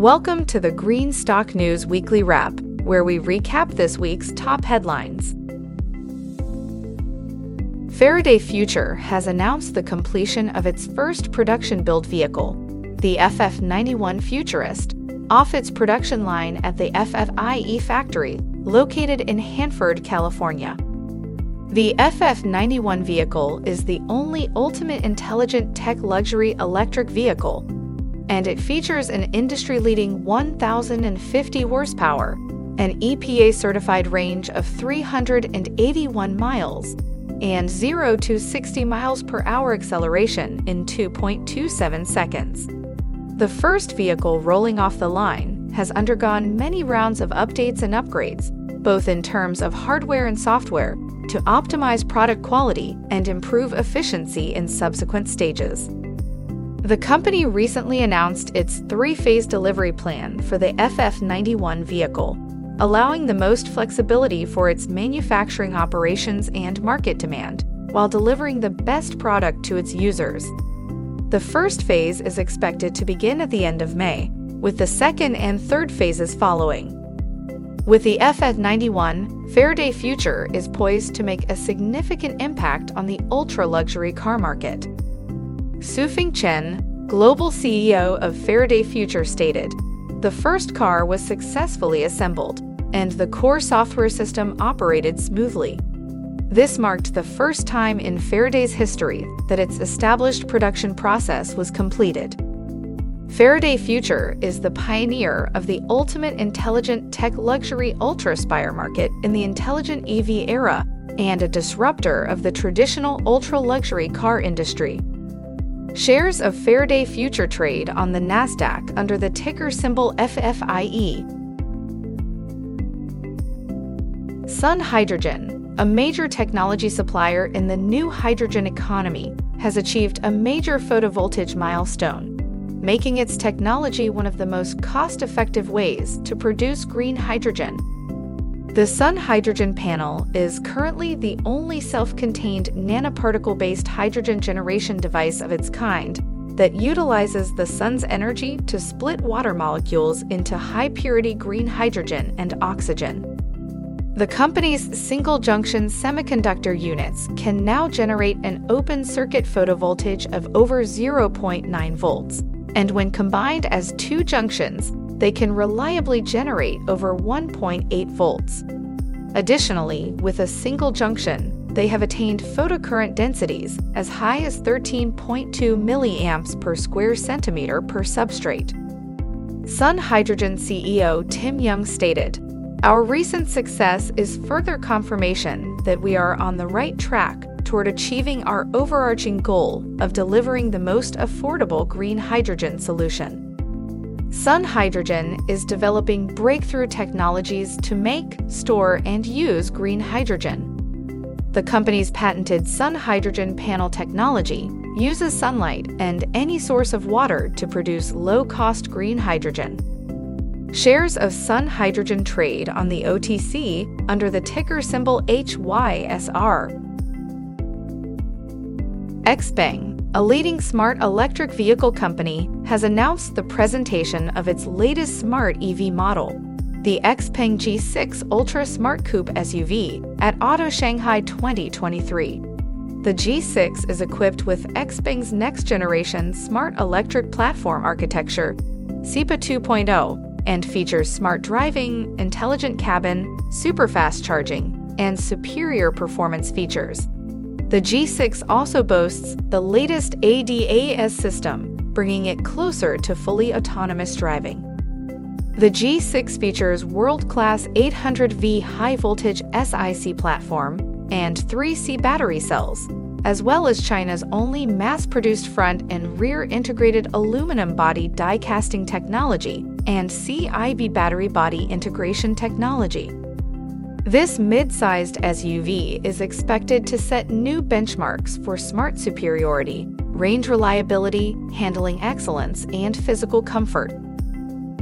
Welcome to the Green Stock News Weekly Wrap, where we recap this week's top headlines. Faraday Future has announced the completion of its first production build vehicle, the FF91 Futurist, off its production line at the FFIE factory located in Hanford, California. The FF91 vehicle is the only ultimate intelligent tech luxury electric vehicle, and it features an industry-leading 1,050 horsepower, an EPA-certified range of 381 miles, and 0 to 60 miles per hour acceleration in 2.27 seconds. The first vehicle rolling off the line has undergone many rounds of updates and upgrades, both in terms of hardware and software, to optimize product quality and improve efficiency in subsequent stages. The company recently announced its three-phase delivery plan for the FF91 vehicle, allowing the most flexibility for its manufacturing operations and market demand, while delivering the best product to its users. The first phase is expected to begin at the end of May, with the second and third phases following. With the FF91, Faraday Future is poised to make a significant impact on the ultra-luxury car market. Sufeng Chen, global CEO of Faraday Future, stated, "The first car was successfully assembled, and the core software system operated smoothly. This marked the first time in Faraday's history that its established production process was completed." Faraday Future is the pioneer of the ultimate intelligent tech luxury ultra-spire market in the intelligent EV era and a disruptor of the traditional ultra-luxury car industry. Shares of Faraday Future trade on the Nasdaq under the ticker symbol FFIE. Sun Hydrogen, a major technology supplier in the new hydrogen economy, has achieved a major photovoltaic milestone, making its technology one of the most cost-effective ways to produce green hydrogen. The SunHydrogen Panel is currently the only self-contained nanoparticle-based hydrogen generation device of its kind that utilizes the sun's energy to split water molecules into high-purity green hydrogen and oxygen. The company's single-junction semiconductor units can now generate an open-circuit photovoltaic of over 0.9 volts, and when combined as two junctions, they can reliably generate over 1.8 volts. Additionally, with a single junction, they have attained photocurrent densities as high as 13.2 milliamps per square centimeter per substrate. Sun Hydrogen CEO Tim Young stated, "Our recent success is further confirmation that we are on the right track toward achieving our overarching goal of delivering the most affordable green hydrogen solution." Sun Hydrogen is developing breakthrough technologies to make, store, and use green hydrogen. The company's patented Sun Hydrogen Panel technology uses sunlight and any source of water to produce low-cost green hydrogen. Shares of Sun Hydrogen trade on the OTC under the ticker symbol HYSR. XPENG, a leading smart electric vehicle company, has announced the presentation of its latest smart EV model, the XPENG G6 Ultra Smart Coupe SUV, at Auto Shanghai 2023. The G6 is equipped with XPENG's next-generation smart electric platform architecture, SEPA 2.0, and features smart driving, intelligent cabin, super-fast charging, and superior performance features. The G6 also boasts the latest ADAS system, bringing it closer to fully autonomous driving. The G6 features world-class 800V high-voltage SiC platform and 3C battery cells, as well as China's only mass-produced front and rear integrated aluminum body die-casting technology and CIB battery body integration technology. This mid-sized SUV is expected to set new benchmarks for smart superiority, range reliability, handling excellence, and physical comfort.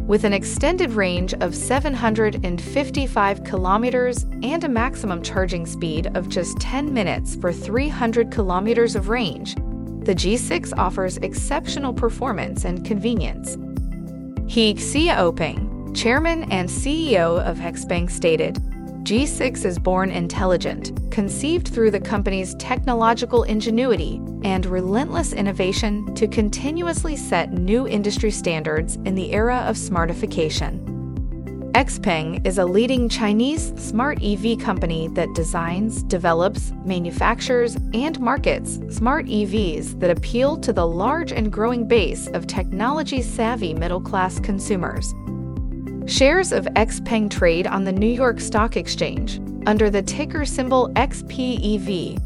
With an extended range of 755 kilometers and a maximum charging speed of just 10 minutes for 300 kilometers of range, the G6 offers exceptional performance and convenience. He Xiaopeng, chairman and CEO of XPENG, stated, G6 is born intelligent, conceived through the company's technological ingenuity and relentless innovation to continuously set new industry standards in the era of smartification. XPENG is a leading Chinese smart EV company that designs, develops, manufactures, and markets smart EVs that appeal to the large and growing base of technology-savvy middle-class consumers. Shares of XPENG trade on the New York Stock Exchange under the ticker symbol XPEV.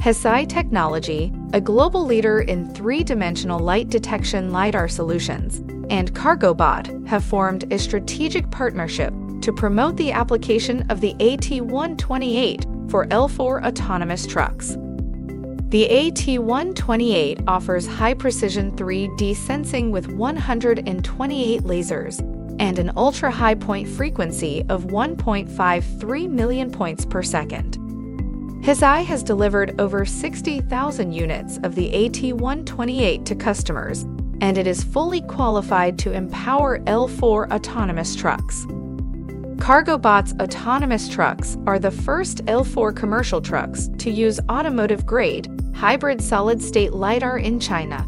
Hesai Technology, a global leader in three-dimensional light detection LiDAR solutions, and CargoBot have formed a strategic partnership to promote the application of the AT128 for L4 autonomous trucks. The AT128 offers high-precision 3D sensing with 128 lasers and an ultra-high point frequency of 1.53 million points per second. Hesai has delivered over 60,000 units of the AT128 to customers, and it is fully qualified to empower L4 autonomous trucks. CargoBot's autonomous trucks are the first L4 commercial trucks to use automotive-grade, hybrid solid-state LiDAR in China.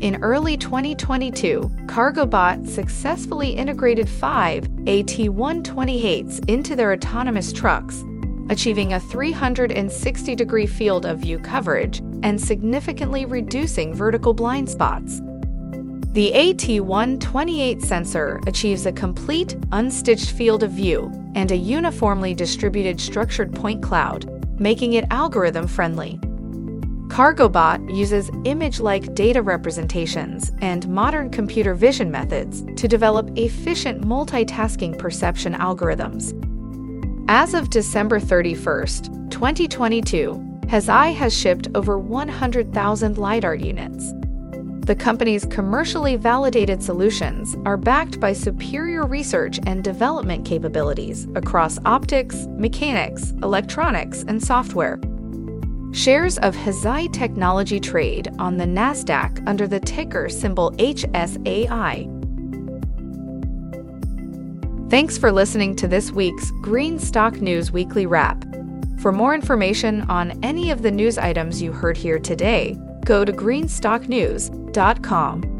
In early 2022, CargoBot successfully integrated 5 AT128s into their autonomous trucks, achieving a 360-degree field of view coverage and significantly reducing vertical blind spots. The AT128 sensor achieves a complete, unstitched field of view and a uniformly distributed structured point cloud, making it algorithm-friendly. CargoBot uses image-like data representations and modern computer vision methods to develop efficient multitasking perception algorithms. As of December 31, 2022, Hesai has shipped over 100,000 LiDAR units. The company's commercially validated solutions are backed by superior research and development capabilities across optics, mechanics, electronics, and software. Shares of Hesai Technology trade on the Nasdaq under the ticker symbol HSAI. Thanks for listening to this week's Green Stock News Weekly Wrap. For more information on any of the news items you heard here today, go to greenstocknews.com.